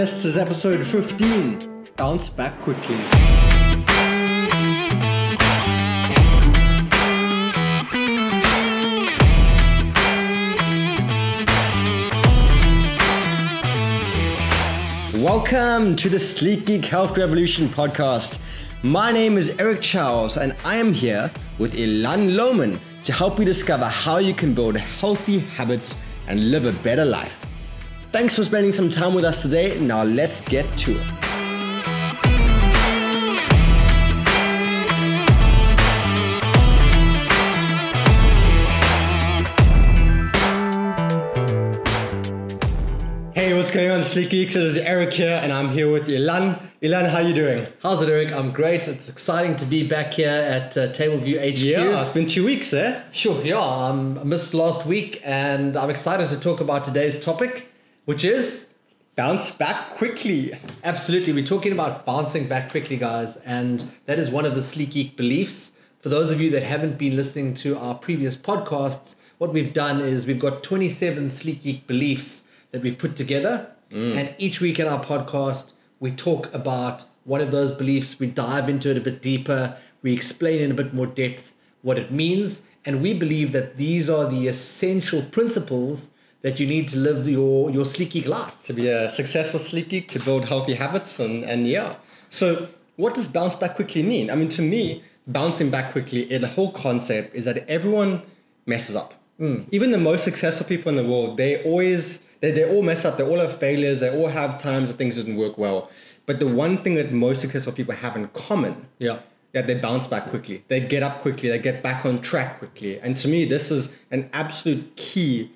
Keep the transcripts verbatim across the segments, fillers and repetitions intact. This is episode fifteen, Bounce Back Quickly. Welcome to the Sleek Geek Health Revolution podcast. My name is Eric Charles and I am here with Elan Lohmann to help you discover how you can build healthy habits and live a better life. Thanks for spending some time with us today. Now let's get to it. Hey, what's going on, Sleek Geeks? It is Eric here and I'm here with Elan. Elan, how are you doing? How's it, Eric? I'm great. It's exciting to be back here at uh, TableView H Q. Yeah, it's been two weeks, eh? Sure, yeah. Um, I missed last week and I'm excited to talk about today's topic, which is bounce back quickly. Absolutely. We're talking about bouncing back quickly, guys. And that is one of the Sleek Geek beliefs. For those of you that haven't been listening to our previous podcasts, what we've done is we've got twenty-seven Sleek Geek beliefs that we've put together. Mm. And each week in our podcast, we talk about one of those beliefs. We dive into it a bit deeper. We explain in a bit more depth what it means. And we believe that these are the essential principles that you need to live your, your Sleek Geek life. To be a successful Sleek Geek, to build healthy habits, and, and yeah. So what does bounce back quickly mean? I mean, to me, bouncing back quickly, the whole concept is that everyone messes up. Mm. Even the most successful people in the world, they always, they, they all mess up. They all have failures. They all have times that things didn't work well. But the one thing that most successful people have in common, yeah, that they bounce back quickly. They get up quickly. They get back on track quickly. And to me, this is an absolute key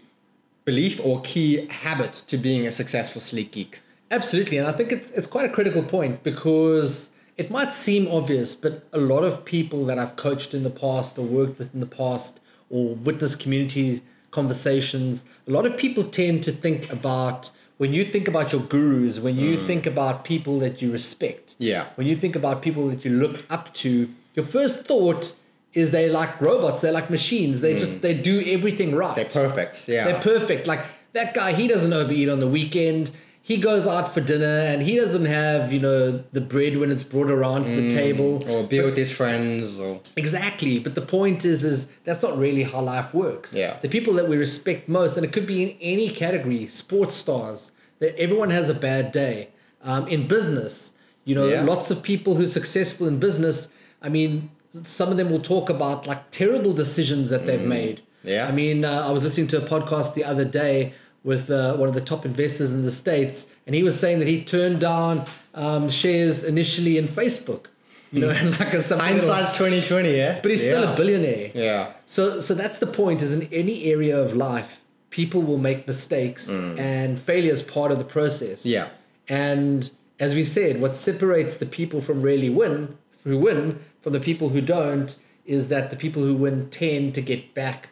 belief or key habit to being a successful Sleek Geek. Absolutely. And I think it's it's quite a critical point because it might seem obvious, but a lot of people that I've coached in the past or worked with in the past or witnessed community conversations, a lot of people tend to think about, when you think about your gurus, when you mm. think about people that you respect, yeah, when you think about people that you look up to, your first thought is they like robots, they're like machines, they mm. just, they do everything right. They're perfect, yeah. They're perfect, like that guy, he doesn't overeat on the weekend, he goes out for dinner and he doesn't have, you know, the bread when it's brought around to mm. the table. Or be but, with his friends. Or exactly, but the point is, is that's not really how life works. Yeah. The people that we respect most, and it could be in any category, sports stars, that everyone has a bad day. Um, in business, you know, yeah. lots of people who are successful in business, I mean, some of them will talk about like terrible decisions that they've mm. made. Yeah. I mean, uh, I was listening to a podcast the other day with uh, one of the top investors in the States, and he was saying that he turned down um, shares initially in Facebook. You know, and like in some hindsight's twenty twenty, yeah. But he's yeah. still a billionaire. Yeah. So, so that's the point. Is in any area of life, people will make mistakes, mm. and failure is part of the process. Yeah. And as we said, what separates the people from really win, who win, from the people who don't, is that the people who win tend to get back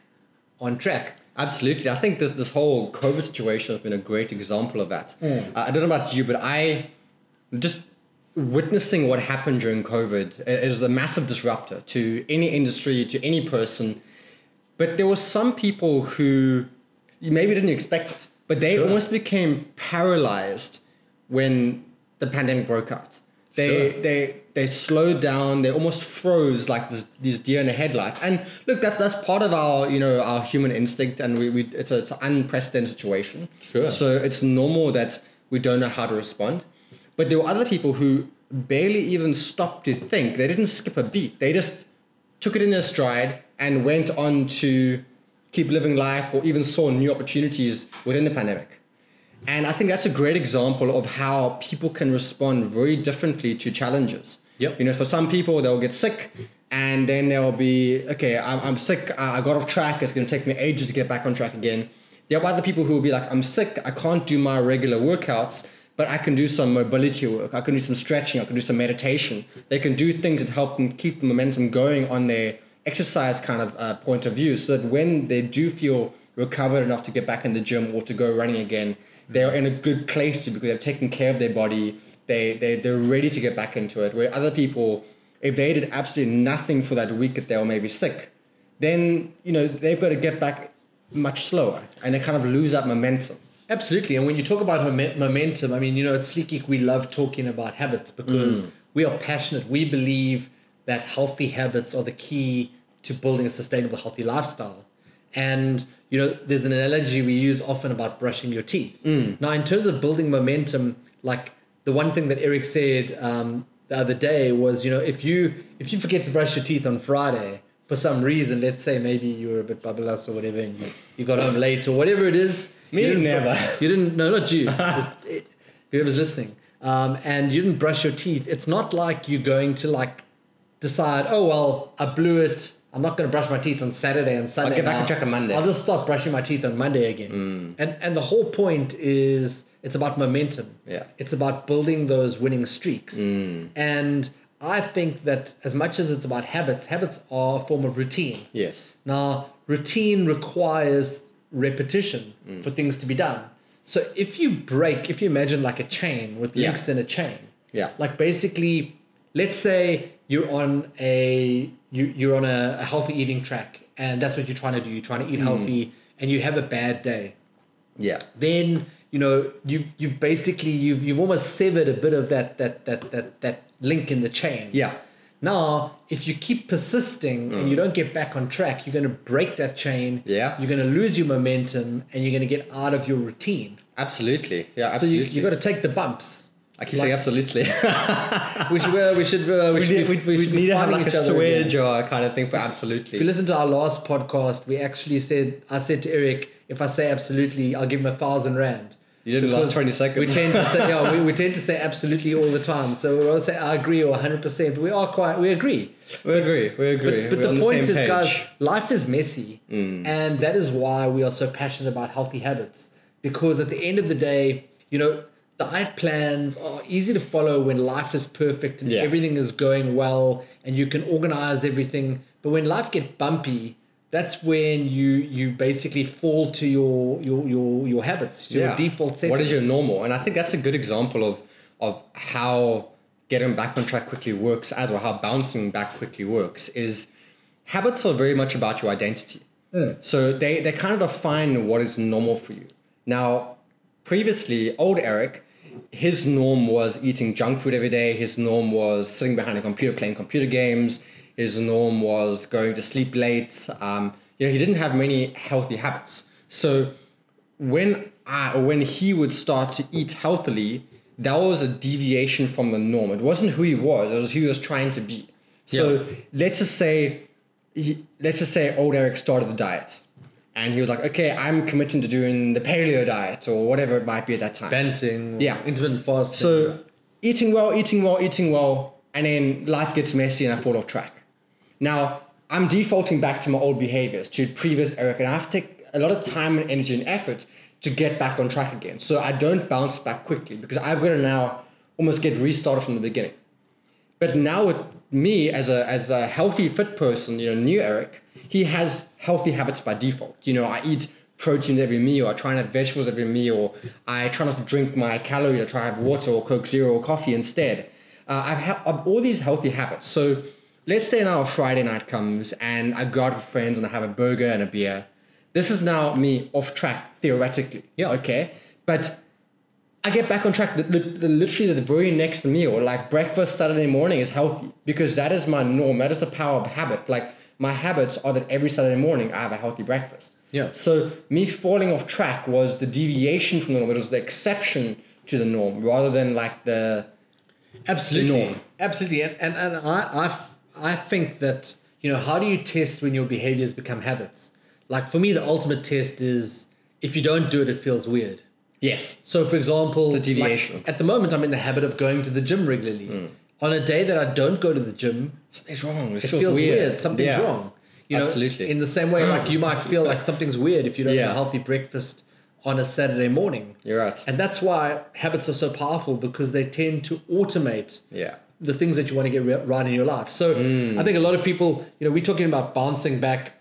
on track. Absolutely. I think this, this whole COVID situation has been a great example of that. Mm. Uh, I don't know about you, but I just witnessing what happened during COVID is a massive disruptor to any industry, to any person. But there were some people who maybe didn't expect it, but they sure. almost became paralyzed when the pandemic broke out. They sure. they they slowed down. They almost froze like this, these deer in the headlights. And look, that's that's part of our you know our human instinct, and we, we it's a, it's an unprecedented situation. Sure. So it's normal that we don't know how to respond. But there were other people who barely even stopped to think. They didn't skip a beat. They just took it in their stride and went on to keep living life, or even saw new opportunities within the pandemic. And I think that's a great example of how people can respond very differently to challenges. Yep. You know, for some people, they'll get sick and then they'll be, okay, I'm, I'm sick. I got off track. It's going to take me ages to get back on track again. There are other people who will be like, I'm sick. I can't do my regular workouts, but I can do some mobility work. I can do some stretching. I can do some meditation. They can do things that help them keep the momentum going on their exercise kind of uh, point of view, so that when they do feel recovered enough to get back in the gym or to go running again, they are in a good place to, because they've taken care of their body. They, they, they're ready to get back into it. Where other people, if they did absolutely nothing for that week that they were maybe sick, then, you know, they've got to get back much slower and they kind of lose that momentum. Absolutely. And when you talk about momentum, I mean, you know, at Sleek Geek, we love talking about habits because mm. we are passionate. We believe that healthy habits are the key to building a sustainable, healthy lifestyle. And, you know, there's an analogy we use often about brushing your teeth. Mm. Now, in terms of building momentum, like the one thing that Eric said um, the other day was, you know, if you if you forget to brush your teeth on Friday for some reason, let's say maybe you were a bit bubbleous or whatever, and you, you got home late or whatever it is. Me? You never. You didn't, no, not you. Just it, whoever's listening. Um, and you didn't brush your teeth. It's not like you're going to like decide, oh, well, I blew it. I'm not going to brush my teeth on Saturday and Sunday. I'll get back and check on Monday. I'll just start brushing my teeth on Monday again. Mm. And and the whole point is it's about momentum. Yeah. It's about building those winning streaks. Mm. And I think that as much as it's about habits, habits are a form of routine. Yes. Now, routine requires repetition mm. for things to be done. So if you break, if you imagine like a chain with yeah. links in a chain, yeah, like basically, let's say you're on a you you're on a, a healthy eating track, and that's what you're trying to do. You're trying to eat mm. healthy, and you have a bad day. Yeah. Then you know you've you've basically you've you've almost severed a bit of that that that that that link in the chain. Yeah. Now, if you keep persisting mm. and you don't get back on track, you're going to break that chain. Yeah. You're going to lose your momentum and you're going to get out of your routine. Absolutely. Yeah, absolutely. So you, you've got to take the bumps. I keep like, saying absolutely. we should, uh, we should, uh, we, we should, need, we, we we should need to have like a swear jar kind of thing for if, absolutely. If you listen to our last podcast, we actually said, I said to Eric, if I say absolutely, I'll give him a thousand rand. You didn't because last twenty seconds. We tend to say, yeah, we, we tend to say absolutely all the time. So we won't say I agree or one hundred percent, but we are quite, we agree. We agree, we agree. But, but the point the is, page. guys, life is messy. Mm. And that is why we are so passionate about healthy habits. Because at the end of the day, you know, diet plans are easy to follow when life is perfect and yeah. everything is going well and you can organize everything. But when life gets bumpy, that's when you you basically fall to your your your, your habits, to yeah. your default setting. What is your normal? And I think that's a good example of of how getting back on track quickly works, as well how bouncing back quickly works, is habits are very much about your identity. Mm. So they, they kind of define what is normal for you. Now, previously, old Eric, his norm was eating junk food every day. His norm was sitting behind a computer playing computer games. His norm was going to sleep late. Um, you know, he didn't have many healthy habits. So when I, when he would start to eat healthily, that was a deviation from the norm. It wasn't who he was. It was who he was trying to be. So yeah. let's just say, he, let's just say old Eric started the diet. And he was like, okay, I'm committing to doing the paleo diet or whatever it might be at that time. Banting. Yeah. Intermittent fasting. So eating well, eating well, eating well. And then life gets messy and I fall off track. Now, I'm defaulting back to my old behaviors, to previous Eric, and I have to take a lot of time and energy and effort to get back on track again. So I don't bounce back quickly because I've got to now almost get restarted from the beginning. But now with me as a as a healthy, fit person, you know, new Eric, he has healthy habits by default. You know, I eat protein every meal, I try and have vegetables every meal, or I try not to drink my calories, I try to have water or Coke Zero or coffee instead. Uh, I've ha- I've all these healthy habits. So let's say now Friday night comes and I go out with friends and I have a burger and a beer. This is now me off track theoretically. Yeah, okay. But I get back on track. The, the, the, literally the very next meal, like breakfast Saturday morning is healthy because that is my norm. That is the power of habit. Like my habits are that every Saturday morning I have a healthy breakfast. Yeah. So me falling off track was the deviation from the norm. It was the exception to the norm rather than like the... Absolutely. The norm. Absolutely. And, and, and I... I I think that, you know, how do you test when your behaviors become habits? Like for me, the ultimate test is if you don't do it, it feels weird. Yes. So for example, the deviation. Like at the moment, I'm in the habit of going to the gym regularly. Mm. On a day that I don't go to the gym, something's wrong. It, it feels, feels weird. weird. Something's yeah. wrong. You know, absolutely. In the same way, like you might feel like something's weird if you don't yeah. have a healthy breakfast on a Saturday morning. You're right. And that's why habits are so powerful because they tend to automate. Yeah. the things that you want to get right in your life. So mm. I think a lot of people, you know, we're talking about bouncing back.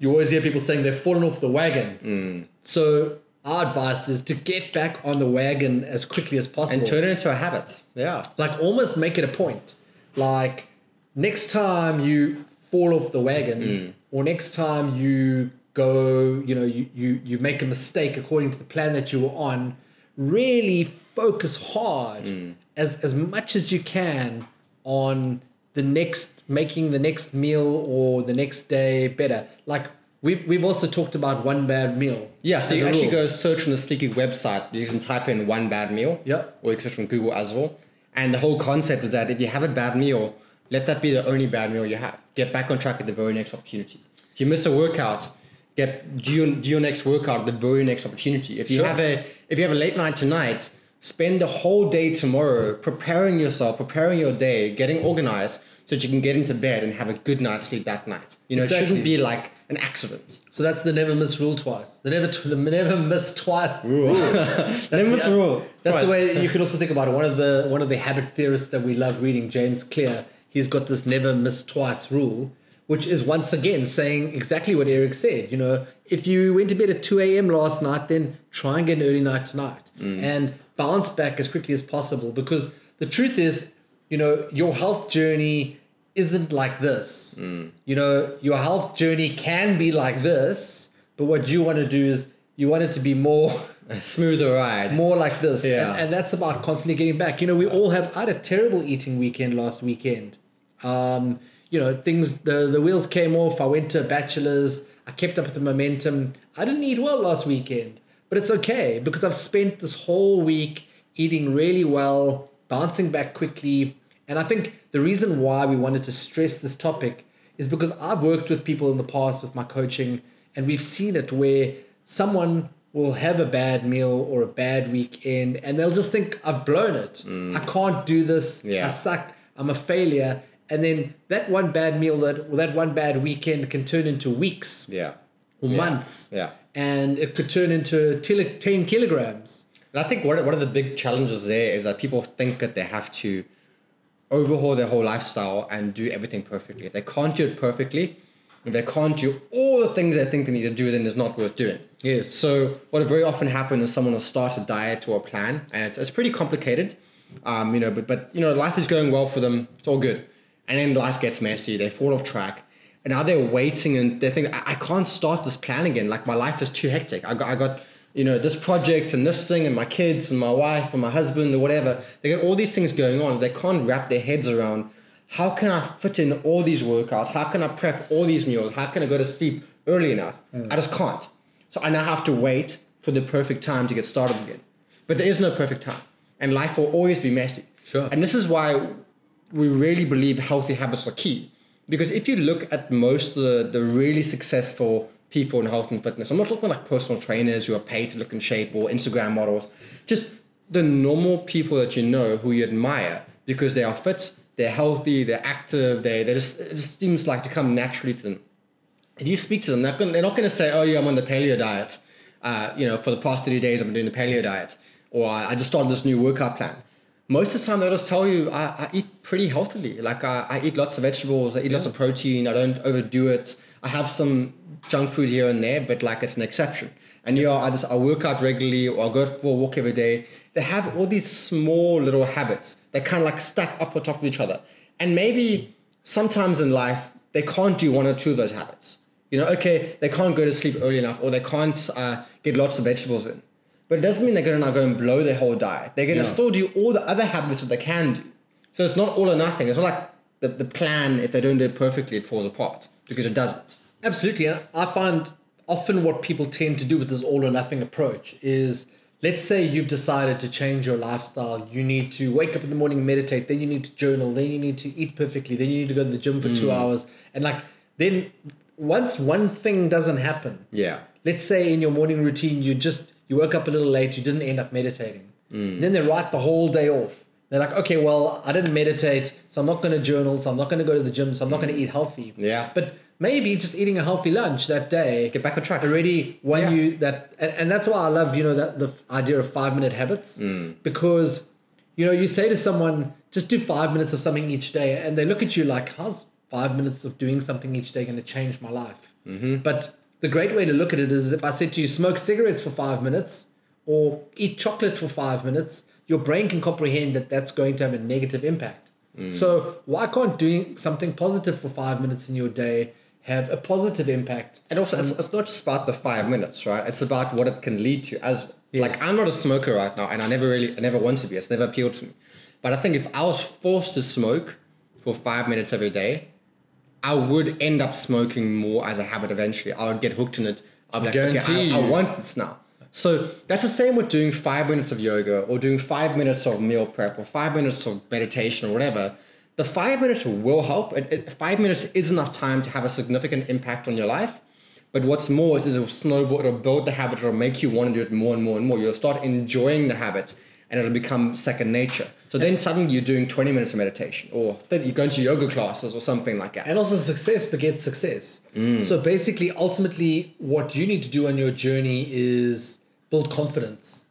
You always hear people saying they've fallen off the wagon. Mm. So our advice is to get back on the wagon as quickly as possible. And turn it into a habit. Yeah. Like almost make it a point. Like next time you fall off the wagon mm. or next time you go, you know, you, you, you make a mistake according to the plan that you were on, really focus hard mm. as, as much as you can on the next, making the next meal or the next day better. Like we've, we've also talked about one bad meal. Yeah, so you actually rule. go search on the Sleek Geek website. You can type in one bad meal. Yep. Or you can search on Google as well. And the whole concept is that if you have a bad meal, let that be the only bad meal you have. Get back on track at the very next opportunity. If you miss a workout, Get do your, do your next workout the very next opportunity. If you sure. have a if you have a late night tonight, spend the whole day tomorrow preparing yourself, preparing your day, getting organized so that you can get into bed and have a good night's sleep that night. You know, exactly. It shouldn't be like an accident. So that's the never miss rule twice. The never the never miss twice rule. Never miss rule. That's twice. The way you can also think about it. One of the one of the habit theorists that we love reading, James Clear, he's got this never miss twice rule, which is once again saying exactly what Eric said. You know, if you went to bed at two a.m. last night, then try and get an early night tonight mm. and bounce back as quickly as possible. Because the truth is, you know, your health journey isn't like this. Mm. You know, your health journey can be like this, but what you want to do is you want it to be more... a smoother ride. More like this. Yeah. And, and that's about constantly getting back. You know, we all have... I had a terrible eating weekend last weekend. Um... You know, things, the, the wheels came off. I went to a bachelor's. I kept up with the momentum. I didn't eat well last weekend, but it's okay because I've spent this whole week eating really well, bouncing back quickly. And I think the reason why we wanted to stress this topic is because I've worked with people in the past with my coaching, and we've seen it where someone will have a bad meal or a bad weekend and they'll just think, I've blown it. Mm. I can't do this. Yeah. I suck. I'm a failure. And then that one bad meal, that or that one bad weekend can turn into weeks yeah. or yeah. months. Yeah. And it could turn into ten kilograms. And I think one of the big challenges there is that people think that they have to overhaul their whole lifestyle and do everything perfectly. If they can't do it perfectly, if they can't do all the things they think they need to do, then it's not worth doing. Yes. So what very often happens is someone will start a diet or a plan, and it's, it's pretty complicated. Um, you know, but, but you know, life is going well for them. It's all good. And then life gets messy, they fall off track. And now they're waiting and they think, I-, I can't start this plan again. Like my life is too hectic. I got, I got, you know, this project and this thing and my kids and my wife and my husband or whatever. They got all these things going on. They can't wrap their heads around, how can I fit in all these workouts? How can I prep all these meals? How can I go to sleep early enough? Mm. I just can't. So I now have to wait for the perfect time to get started again. But there is no perfect time. And life will always be messy. Sure. And this is why we really believe healthy habits are key, because if you look at most of the, the really successful people in health and fitness, I'm not talking like personal trainers who are paid to look in shape or Instagram models, just the normal people that you know who you admire because they are fit, they're healthy, they're active, they, they just, it just seems like to come naturally to them. If you speak to them, they're, gonna, they're not going to say, oh yeah, I'm on the paleo diet. Uh, you know, for the past thirty days, I've been doing the paleo diet, or I, I just started this new workout plan. Most of the time, they'll just tell you, I, I eat pretty healthily. Like, I, I eat lots of vegetables, I eat yeah. lots of protein, I don't overdo it. I have some junk food here and there, but, like, it's an exception. And, you know, I just I work out regularly, or I'll go for a walk every day. They have all these small little habits that kind of, like, stack up on top of each other. And maybe sometimes in life, they can't do one or two of those habits. You know, okay, they can't go to sleep early enough, or they can't uh, get lots of vegetables in. But it doesn't mean they're going to now go and blow their whole diet. They're going yeah. to still do all the other habits that they can do. So it's not all or nothing. It's not like the, the plan, if they don't do it perfectly, it falls apart, because it doesn't. Absolutely. And I find often what people tend to do with this all or nothing approach is, let's say you've decided to change your lifestyle. You need to wake up in the morning, meditate, then you need to journal, then you need to eat perfectly, then you need to go to the gym for mm. two hours. And like, then once one thing doesn't happen, yeah. let's say in your morning routine, you just... you woke up a little late, you didn't end up meditating. Mm. Then they write the whole day off. They're like, okay, well, I didn't meditate, so I'm not going to journal, so I'm not going to go to the gym, so I'm mm. not going to eat healthy. Yeah. But maybe just eating a healthy lunch that day. Get back on track. Already won yeah. you that. And, and that's why I love, you know, that the idea of five-minute habits. Mm. Because, you know, you say to someone, just do five minutes of something each day. And they look at you like, how's five minutes of doing something each day going to change my life? Mm-hmm. But the great way to look at it is, if I said to you, smoke cigarettes for five minutes or eat chocolate for five minutes, your brain can comprehend that that's going to have a negative impact. Mm. So why can't doing something positive for five minutes in your day have a positive impact. And also, um, it's, it's not just about the five minutes, right? It's about what it can lead to. As yes. Like, I'm not a smoker right now, and I never really, I never want to be. It's never appealed to me. But I think if I was forced to smoke for five minutes every day, I would end up smoking more as a habit eventually. I would get hooked in it. I'd be like, okay, I, I want this now. So that's the same with doing five minutes of yoga or doing five minutes of meal prep or five minutes of meditation or whatever. The five minutes will help. It, it, five minutes is enough time to have a significant impact on your life. But what's more is, is it'll snowball, it'll build the habit, it'll make you want to do it more and more and more. You'll start enjoying the habit and it'll become second nature. So then suddenly you're doing twenty minutes of meditation, or then you're going to yoga classes or something like that. And also success begets success. Mm. So basically, ultimately, what you need to do on your journey is build confidence.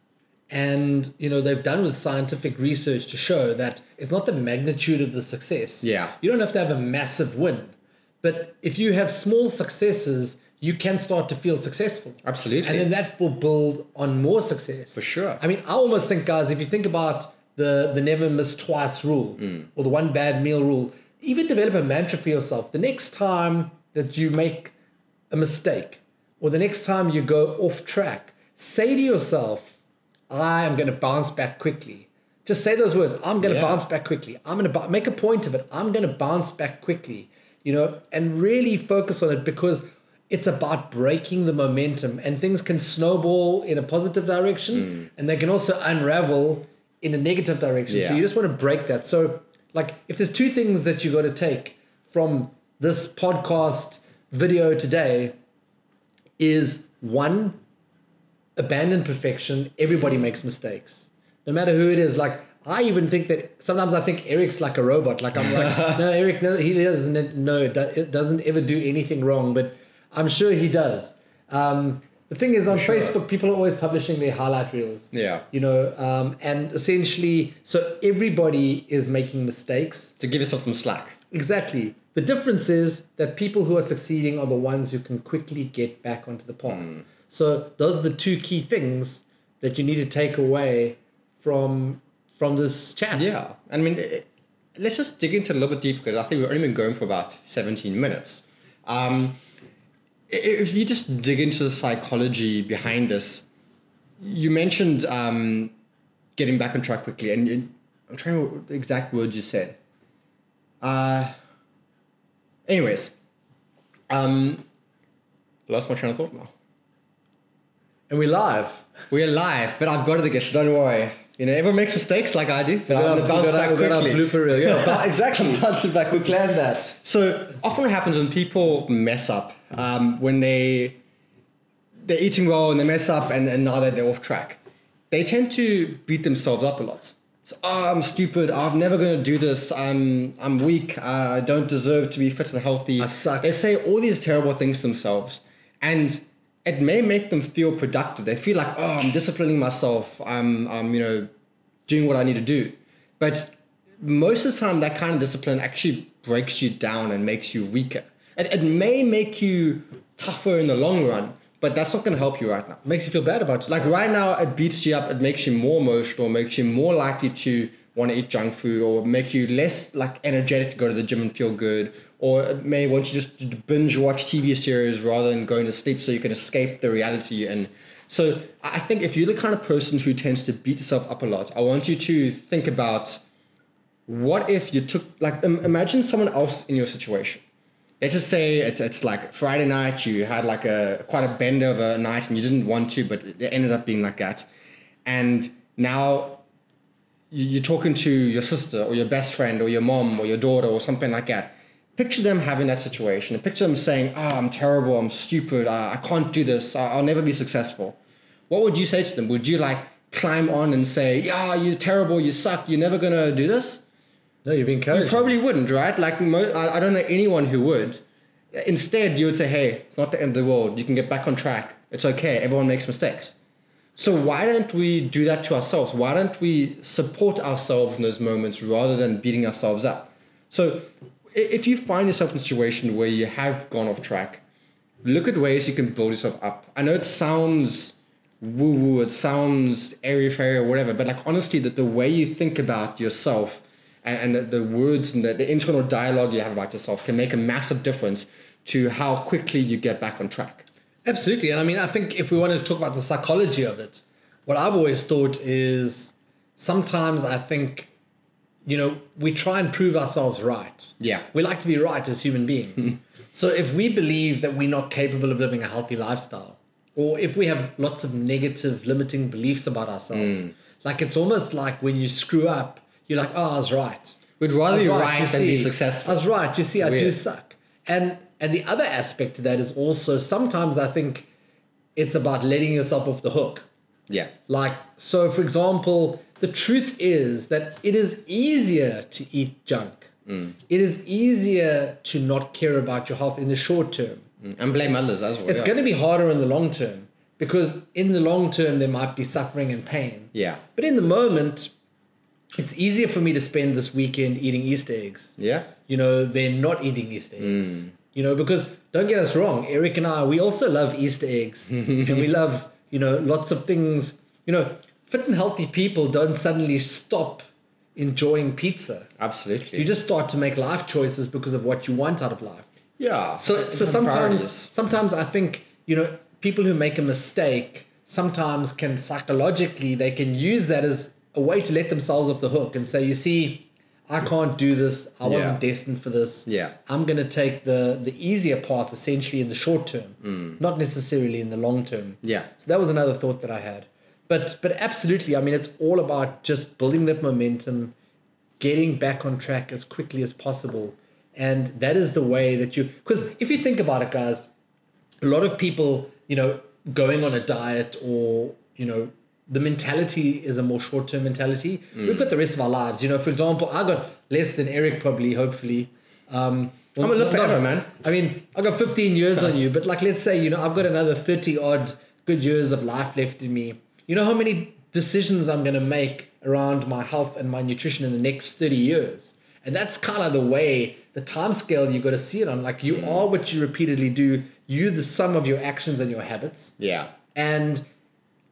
And, you know, they've done with scientific research to show that it's not the magnitude of the success. Yeah. You don't have to have a massive win. But if you have small successes, you can start to feel successful. Absolutely. And then that will build on more success. For sure. I mean, I almost think, guys, if you think about the, the never miss twice rule mm. or the one bad meal rule, even develop a mantra for yourself. The next time that you make a mistake or the next time you go off track, say to yourself, I am going to bounce back quickly. Just say those words. I'm going yeah. to bounce back quickly. I'm going to b- make a point of it. I'm going to bounce back quickly, you know, and really focus on it, because it's about breaking the momentum, and things can snowball in a positive direction mm. and they can also unravel in a negative direction. Yeah. So you just want to break that. So like, if there's two things that you got to take from this podcast video today is, one, abandon perfection. Everybody makes mistakes, no matter who it is. Like, I even think that sometimes I think Eric's like a robot. Like, I'm like, no, Eric, no, he doesn't, no, it doesn't ever do anything wrong, but I'm sure he does. Um, the thing is, on sure. Facebook, people are always publishing their highlight reels. Yeah. You know, um, and essentially, so everybody is making mistakes. To give yourself some slack. Exactly. The difference is that people who are succeeding are the ones who can quickly get back onto the path. Mm. So those are the two key things that you need to take away from from this chat. Yeah. I mean, it, let's just dig into it a little bit deeper, because I think we've only been going for about seventeen minutes. Um, if you just dig into the psychology behind this, you mentioned um, getting back on track quickly. And you, I'm trying to remember the exact words you said. Uh, anyways, um, lost my train of thought now. And we're live. We're live, but I've got it again, so don't worry. You know, everyone makes mistakes like I do, but I'm going to bounce back quickly. Blooper reel. Yeah, exactly. Bounce it back. We planned that. So often what happens when people mess up, um, when they, they're eating well and they mess up and, and now that they're off track, they tend to beat themselves up a lot. So, oh, I'm stupid. I'm never going to do this. I'm, I'm weak. I don't deserve to be fit and healthy. I suck. They say all these terrible things to themselves, and it may make them feel productive. They feel like, oh, I'm disciplining myself. I'm, I'm, you know, doing what I need to do. But most of the time, that kind of discipline actually breaks you down and makes you weaker. It, it may make you tougher in the long run, but that's not going to help you right now. It makes you feel bad about yourself. Like right now, it beats you up. It makes you more emotional, makes you more likely to want to eat junk food, or make you less like energetic to go to the gym and feel good. Or it may want you just to binge watch T V series rather than going to sleep so you can escape the reality. And so I think if you're the kind of person who tends to beat yourself up a lot, I want you to think about, what if you took, like, imagine someone else in your situation. Let's just say it's, it's like Friday night, you had like a quite a bender of a night and you didn't want to, but it ended up being like that. And now you're talking to your sister or your best friend or your mom or your daughter or something like that. Picture them having that situation, and picture them saying, oh, I'm terrible, I'm stupid, uh, I can't do this, I'll never be successful. What would you say to them? Would you like climb on and say, yeah, you're terrible, you suck, you're never going to do this? No, you've been coached. You probably wouldn't, right? Like, mo- I don't know anyone who would. Instead, you would say, hey, it's not the end of the world, you can get back on track, it's okay, everyone makes mistakes. So why don't we do that to ourselves? Why don't we support ourselves in those moments rather than beating ourselves up? So if you find yourself in a situation where you have gone off track, look at ways you can build yourself up. I know it sounds woo-woo, it sounds airy-fairy or whatever, but like honestly, that the way you think about yourself and, and the, the words and the, the internal dialogue you have about yourself can make a massive difference to how quickly you get back on track. Absolutely. And I mean, I think if we want to talk about the psychology of it, what I've always thought is sometimes I think, you know, we try and prove ourselves right. Yeah. We like to be right as human beings. So if we believe that we're not capable of living a healthy lifestyle, or if we have lots of negative limiting beliefs about ourselves, mm. like it's almost like when you screw up, you're like, oh, I was right. We'd rather be right, right than see, be successful. I was right. You see, it's I weird. do suck. And and the other aspect to that is also sometimes I think it's about letting yourself off the hook. Yeah. Like, so for example, the truth is that it is easier to eat junk. Mm. It is easier to not care about your health in the short term. Mm. And blame others as well. It's yeah. going to be harder in the long term because in the long term, there might be suffering and pain. Yeah. But in the moment, it's easier for me to spend this weekend eating Easter eggs. Yeah. You know, than not eating Easter eggs. Mm. You know, because don't get us wrong, Eric and I, we also love Easter eggs. And we love, you know, lots of things. You know, fit and healthy people don't suddenly stop enjoying pizza. Absolutely. You just start to make life choices because of what you want out of life. Yeah. So so sometimes sometimes I think, you know, people who make a mistake sometimes can psychologically, they can use that as a way to let themselves off the hook and say, you see, I can't do this. I wasn't yeah. destined for this. Yeah. I'm going to take the, the easier path essentially in the short term, mm. not necessarily in the long term. Yeah. So that was another thought that I had. But but absolutely, I mean, it's all about just building that momentum, getting back on track as quickly as possible. And that is the way that you... Because if you think about it, guys, a lot of people, you know, going on a diet or, you know, the mentality is a more short-term mentality. Mm. We've got the rest of our lives. You know, for example, I got less than Eric probably, hopefully. Um, well, I'm going to live forever, man. I mean, I got fifteen years on you. But like, let's say, you know, I've got another thirty-odd good years of life left in me. You know how many decisions I'm going to make around my health and my nutrition in the next thirty years. And that's kind of the way, the time scale you got to see it on. Like you mm. are what you repeatedly do. You the sum of your actions and your habits. Yeah. And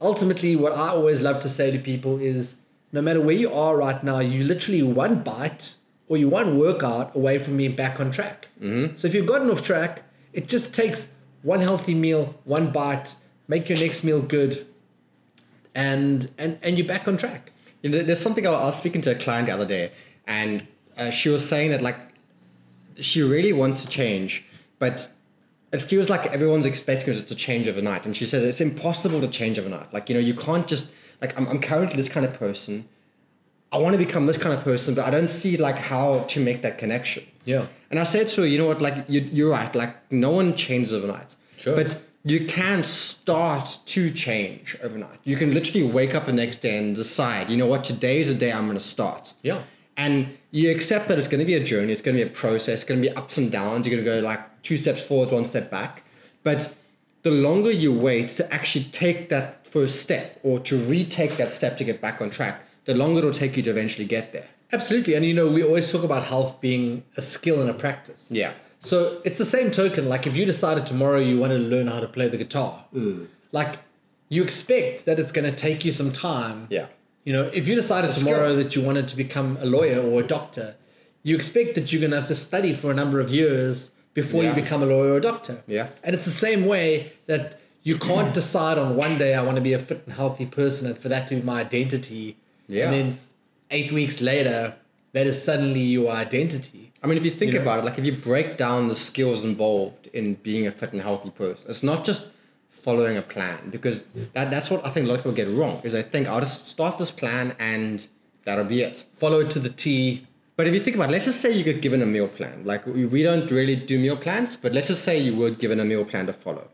ultimately what I always love to say to people is no matter where you are right now, you literally one bite or you one workout away from being back on track. Mm-hmm. So if you've gotten off track, it just takes one healthy meal, one bite, make your next meal good. And, and and you're back on track. You know, there's something I was speaking to a client the other day, and uh, she was saying that like she really wants to change, but it feels like everyone's expecting her to change overnight. And she says it's impossible to change overnight. Like, you know, you can't just like I'm I'm currently this kind of person. I want to become this kind of person, but I don't see like how to make that connection. Yeah. And I said to her, you know what? Like you, you're right. Like no one changes overnight. Sure. But you can start to change overnight. You can literally wake up the next day and decide, you know what, today is the day I'm going to start. Yeah. And you accept that it's going to be a journey. It's going to be a process. It's going to be ups and downs. You're going to go like two steps forward, one step back. But the longer you wait to actually take that first step or to retake that step to get back on track, the longer it'll take you to eventually get there. Absolutely. And, you know, we always talk about health being a skill and a practice. Yeah. So it's the same token. Like if you decided tomorrow you want to learn how to play the guitar, mm. like you expect that it's going to take you some time. Yeah. You know, if you decided That's tomorrow good. that you wanted to become a lawyer or a doctor, you expect that you're going to have to study for a number of years before yeah. you become a lawyer or a doctor. Yeah. And it's the same way that you can't mm. decide on one day I want to be a fit and healthy person and for that to be my identity. Yeah. And then eight weeks later, that is suddenly your identity. I mean, if you think you know, about it, like if you break down the skills involved in being a fit and healthy person, it's not just following a plan, because that, that's what I think a lot of people get wrong, is they think, I'll just start this plan and that'll be it. Follow it to the T. But if you think about it, let's just say you get given a meal plan. Like we, we don't really do meal plans, but let's just say you were given a meal plan to follow.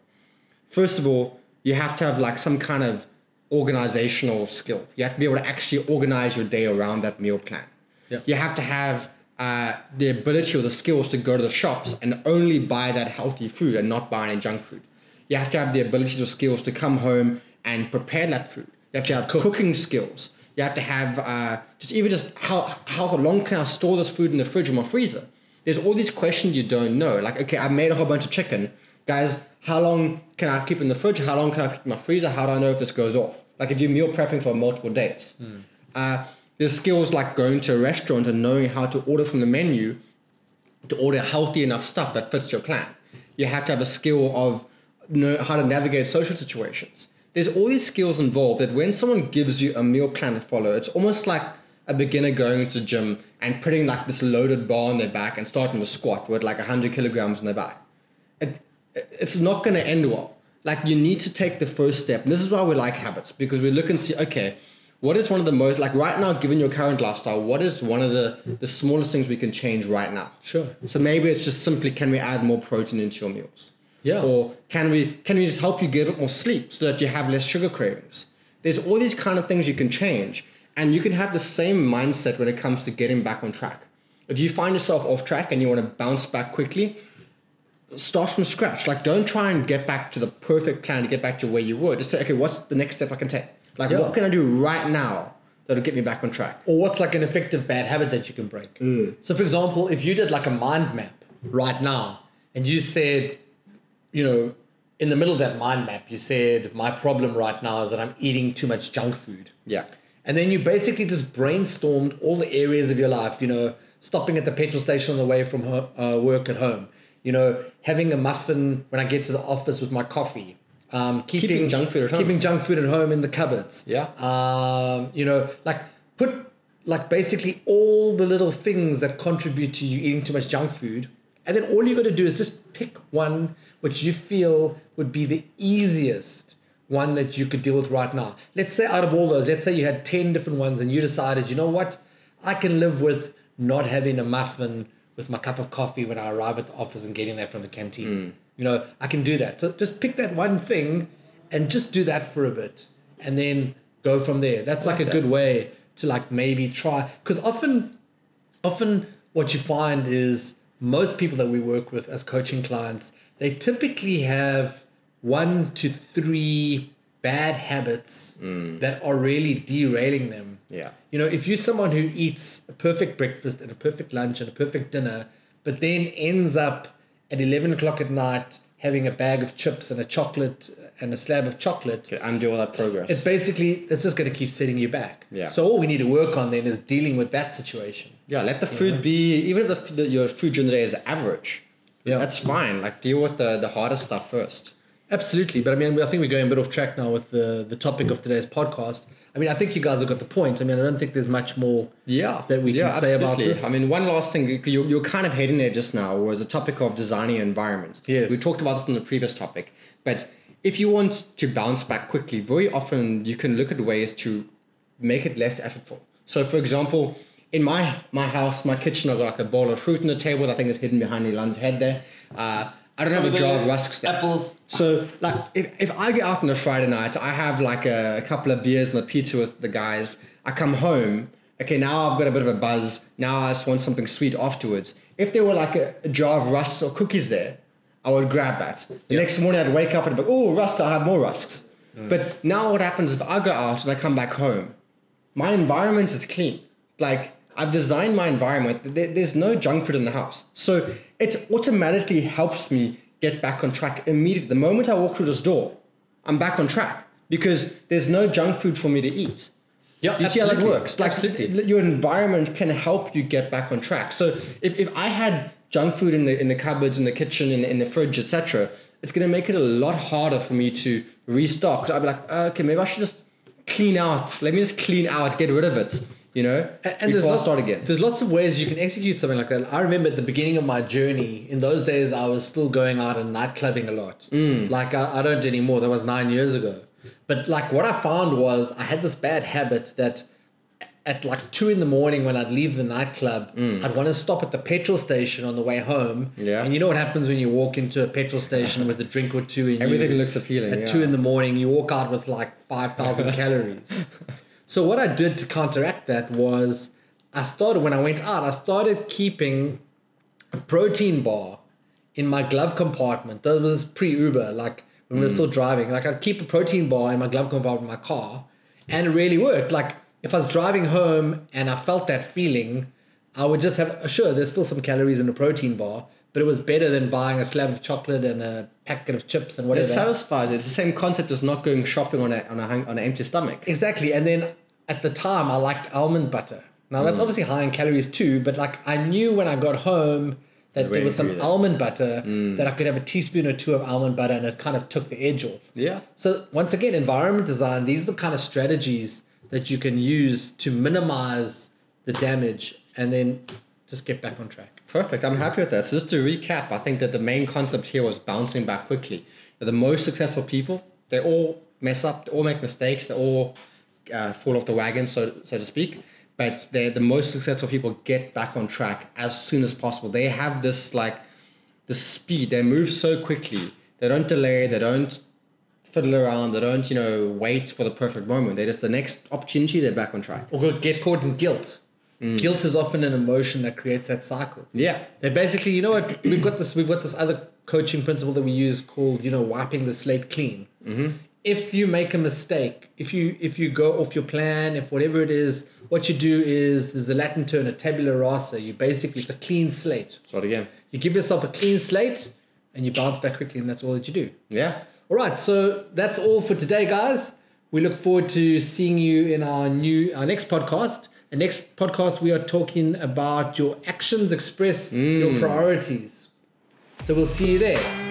First of all, you have to have like some kind of organizational skill. You have to be able to actually organize your day around that meal plan. Yeah. You have to have uh, the ability or the skills to go to the shops and only buy that healthy food and not buy any junk food. You have to have the ability or skills to come home and prepare that food. You have to have Cook. cooking skills. You have to have uh, just even just how, how long can I store this food in the fridge or my freezer? There's all these questions you don't know. Like, okay, I made a whole bunch of chicken. Guys, how long can I keep it in the fridge? How long can I keep it in my freezer? How do I know if this goes off? Like if you're meal prepping for multiple days. Mm. Uh, There's skills like going to a restaurant and knowing how to order from the menu to order healthy enough stuff that fits your plan. You have to have a skill of know how to navigate social situations. There's all these skills involved that when someone gives you a meal plan to follow, it's almost like a beginner going to the gym and putting like this loaded bar on their back and starting to squat with like one hundred kilograms on their back. It, it's not going to end well. Like, you need to take the first step. And this is why we like habits, because we look and see, okay, what is one of the most, like right now, given your current lifestyle, what is one of the, the smallest things we can change right now? Sure. So maybe it's just simply, can we add more protein into your meals? Yeah. Or can we can we just help you get more sleep so that you have less sugar cravings? There's all these kind of things you can change. And you can have the same mindset when it comes to getting back on track. If you find yourself off track and you want to bounce back quickly, start from scratch. Like, don't try and get back to the perfect plan to get back to where you were. Just say, okay, what's the next step I can take? Like, yeah. What can I do right now that'll get me back on track? Or what's like an effective bad habit that you can break? Mm. So, for example, if you did like a mind map right now and you said, you know, in the middle of that mind map, you said, my problem right now is that I'm eating too much junk food. Yeah. And then you basically just brainstormed all the areas of your life, you know, stopping at the petrol station on the way from her, uh, work at home, you know, having a muffin when I get to the office with my coffee, um, keeping, keeping junk food at home, keeping junk food at home in the cupboards. Yeah. Um, you know, like put like basically all the little things that contribute to you eating too much junk food. And then all you got to do is just pick one which you feel would be the easiest one that you could deal with right now. Let's say out of all those, let's say you had ten different ones and you decided, you know what, I can live with not having a muffin with my cup of coffee when I arrive at the office and getting that from the canteen. Mm. You know, I can do that. So just pick that one thing and just do that for a bit and then go from there. That's like, like a that. good way to like maybe try. Because often, often what you find is most people that we work with as coaching clients, they typically have one to three bad habits mm. that are really derailing them. Yeah. You know, if you're someone who eats a perfect breakfast and a perfect lunch and a perfect dinner, but then ends up at eleven o'clock at night having a bag of chips and a chocolate and a slab of chocolate. Okay, undo all that progress. It basically, that's just going to keep setting you back. Yeah. So all we need to work on then is dealing with that situation. Yeah, let the food yeah. be, even if the, the, your food during the day is average, yeah. that's fine. Like, deal with the, the hardest stuff first. Absolutely. But I mean, I think we're going a bit off track now with the, the topic of today's podcast. I mean, I think you guys have got the point. I mean, I don't think there's much more yeah. that we yeah, can absolutely. say about this. I mean, one last thing, you're, you're kind of heading there just now, was the topic of designing an environment. Yes. We talked about this in the previous topic. But if you want to bounce back quickly, very often you can look at ways to make it less effortful. So, for example, in my, my house, my kitchen, I've got like a bowl of fruit on the table that I think is hidden behind Elan's head there. Uh, I don't have a jar of rusks there. Apples. So, like, if, if I get out on a Friday night, I have, like, a, a couple of beers and a pizza with the guys. I come home. Okay, now I've got a bit of a buzz. Now I just want something sweet afterwards. If there were, like, a, a jar of rusks or cookies there, I would grab that. The yep. next morning, I'd wake up and be like, oh, rust, I'll have more rusks. Mm. But now what happens if I go out and I come back home? My environment is clean. Like, I've designed my environment. There's no junk food in the house. So it automatically helps me get back on track immediately. The moment I walk through this door, I'm back on track because there's no junk food for me to eat. Yeah, you absolutely. see how that works? Like, absolutely. Your environment can help you get back on track. So if, if I had junk food in the in the cupboards, in the kitchen, in, in the fridge, et cetera, it's going to make it a lot harder for me to restock. I'd be like, okay, maybe I should just clean out. Let me just clean out, get rid of it. You know, and there's lots, start again. there's lots of ways you can execute something like that. I remember at the beginning of my journey, in those days, I was still going out and night clubbing a lot. Mm. Like, I, I don't anymore. That was nine years ago. But, like, what I found was I had this bad habit that at, like, two in the morning when I'd leave the nightclub, mm. I'd want to stop at the petrol station on the way home. Yeah. And you know what happens when you walk into a petrol station with a drink or two? And everything you, looks appealing. At yeah. two in the morning, you walk out with, like, five thousand calories. So what I did to counteract that was I started, when I went out, I started keeping a protein bar in my glove compartment. That was pre-Uber, like when mm. we were still driving. Like, I'd keep a protein bar in my glove compartment in my car, and it really worked. Like, if I was driving home and I felt that feeling, I would just have, sure, there's still some calories in the protein bar, but it was better than buying a slab of chocolate and a packet of chips and whatever. It satisfies. It's the same concept as not going shopping on a on a on an empty stomach. Exactly. And then at the time, I liked almond butter. Now, that's mm. obviously high in calories too, but like I knew when I got home that there was some almond butter mm. that I could have a teaspoon or two of almond butter and it kind of took the edge off. Yeah. So once again, environment design, these are the kind of strategies that you can use to minimize the damage and then just get back on track. Perfect. I'm happy with that. So just to recap, I think that the main concept here was bouncing back quickly. The most successful people, they all mess up, they all make mistakes, they all uh, fall off the wagon, so so to speak. But they, the most successful people get back on track as soon as possible. They have this like, the speed. They move so quickly. They don't delay. They don't fiddle around. They don't, you know, wait for the perfect moment. They just, the next opportunity, they're back on track. Or get caught in guilt. Mm. Guilt is often an emotion that creates that cycle. Yeah. They basically, you know what? We've got this. We've got this other coaching principle that we use called, you know, wiping the slate clean. Mm-hmm. If you make a mistake, if you if you go off your plan, if whatever it is, what you do is, there's a Latin term, a tabula rasa. You basically, it's a clean slate. Start again. You give yourself a clean slate and you bounce back quickly, and that's all that you do. Yeah. All right. So that's all for today, guys. We look forward to seeing you in our new our next podcast. The next podcast, we are talking about your actions express mm. your priorities. So we'll see you there.